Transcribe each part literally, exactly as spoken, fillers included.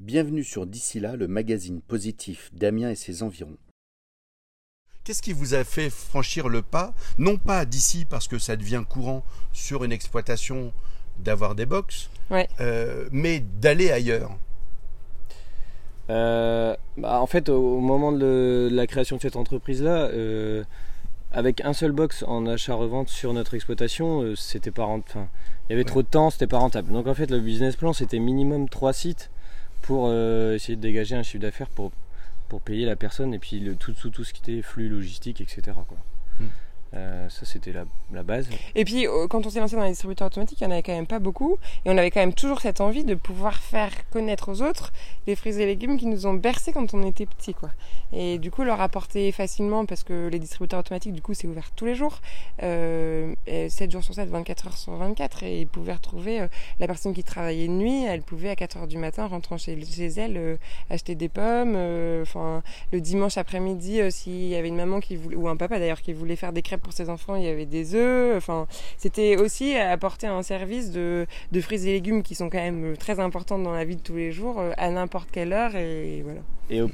Bienvenue sur D'ici là, le magazine positif d'Amiens et ses environs. Qu'est-ce qui vous a fait franchir le pas, non pas d'ici parce que ça devient courant sur une exploitation d'avoir des box, ouais. euh, mais d'aller ailleurs? euh, bah En fait, au, au moment de, le, de la création de cette entreprise-là, euh, avec un seul box en achat-revente sur notre exploitation, euh, c'était pas rentable. Il y avait ouais. trop de temps, c'était pas rentable. Donc en fait, le business plan, c'était minimum trois sites pour euh, essayer de dégager un chiffre d'affaires pour, pour payer la personne et puis le, tout, tout, tout ce qui était flux logistique, et cetera quoi. Mmh. Euh, ça c'était la, la base. Et puis quand on s'est lancé dans les distributeurs automatiques, il n'y en avait quand même pas beaucoup et on avait quand même toujours cette envie de pouvoir faire connaître aux autres les fruits et légumes qui nous ont bercés quand on était petits quoi. Et du coup leur apporter facilement, parce que les distributeurs automatiques du coup c'est ouvert tous les jours, euh, sept jours sur sept, vingt-quatre heures sur vingt-quatre, et ils pouvaient retrouver euh, la personne qui travaillait de nuit, elle pouvait à quatre heures du matin rentrant chez, chez elle euh, acheter des pommes, enfin euh, le dimanche après-midi euh, s'il y avait une maman qui voulait, ou un papa d'ailleurs qui voulait faire des crêpes pour ses enfants, il y avait des œufs. Enfin, c'était aussi apporter un service de, de fruits et légumes qui sont quand même très importants dans la vie de tous les jours à n'importe quelle heure, et voilà. Et au,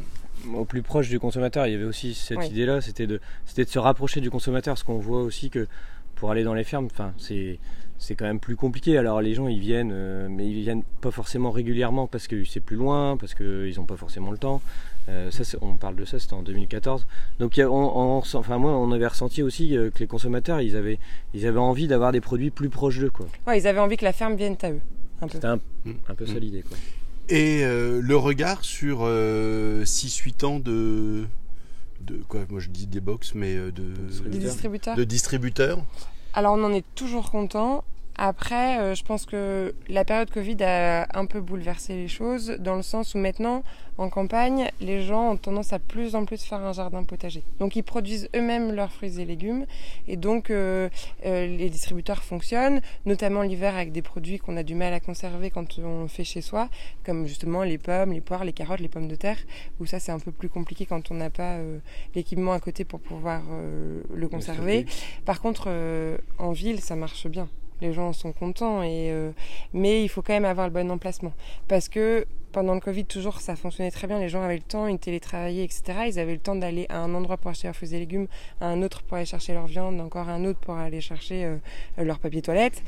au plus proche du consommateur, il y avait aussi cette ouais. idée-là, c'était de, c'était de se rapprocher du consommateur, ce qu'on voit aussi que pour aller dans les fermes, enfin, c'est c'est quand même plus compliqué. Alors les gens ils viennent, euh, mais ils viennent pas forcément régulièrement parce que c'est plus loin, parce qu'ils n'ont pas forcément le temps. Euh, ça, on parle de ça, c'était en deux mille quatorze. Donc on, on, enfin moi, on avait ressenti aussi euh, que les consommateurs, ils avaient, ils avaient envie d'avoir des produits plus proches d'eux, quoi. Ouais, ils avaient envie que la ferme vienne à eux. C'était un, un peu ça mmh. l'idée, quoi. Et euh, le regard sur euh, six huit ans de, de quoi, moi je dis des box, mais de, de distributeurs. De distributeurs. Alors on en est toujours content. Après, euh, je pense que la période Covid a un peu bouleversé les choses, dans le sens où maintenant, en campagne, les gens ont tendance à plus en plus faire un jardin potager. Donc ils produisent eux-mêmes leurs fruits et légumes, et donc euh, euh, les distributeurs fonctionnent, notamment l'hiver avec des produits qu'on a du mal à conserver quand on fait chez soi, comme justement les pommes, les poires, les carottes, les pommes de terre, où ça c'est un peu plus compliqué quand on n'a pas euh, l'équipement à côté pour pouvoir euh, le conserver. Par contre, euh, en ville, ça marche bien. Les gens sont contents, et, euh, mais il faut quand même avoir le bon emplacement. Parce que pendant le Covid, toujours, ça fonctionnait très bien. Les gens avaient le temps, ils télétravaillaient, et cetera. Ils avaient le temps d'aller à un endroit pour acheter leurs fruits et légumes, à un autre pour aller chercher leur viande, encore un autre pour aller chercher euh, leur papier toilette.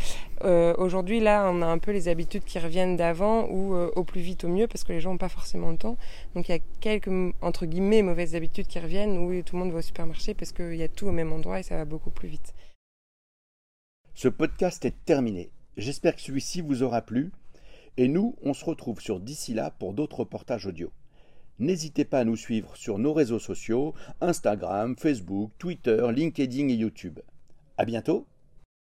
Euh, Aujourd'hui, là, on a un peu les habitudes qui reviennent d'avant, ou euh, au plus vite, au mieux, parce que les gens n'ont pas forcément le temps. Donc il y a quelques, entre guillemets, mauvaises habitudes qui reviennent, où tout le monde va au supermarché parce qu'il y a tout au même endroit et ça va beaucoup plus vite. Ce podcast est terminé. J'espère que celui-ci vous aura plu. Et nous, on se retrouve sur D'ici là pour d'autres reportages audio. N'hésitez pas à nous suivre sur nos réseaux sociaux, Instagram, Facebook, Twitter, LinkedIn et YouTube. À bientôt!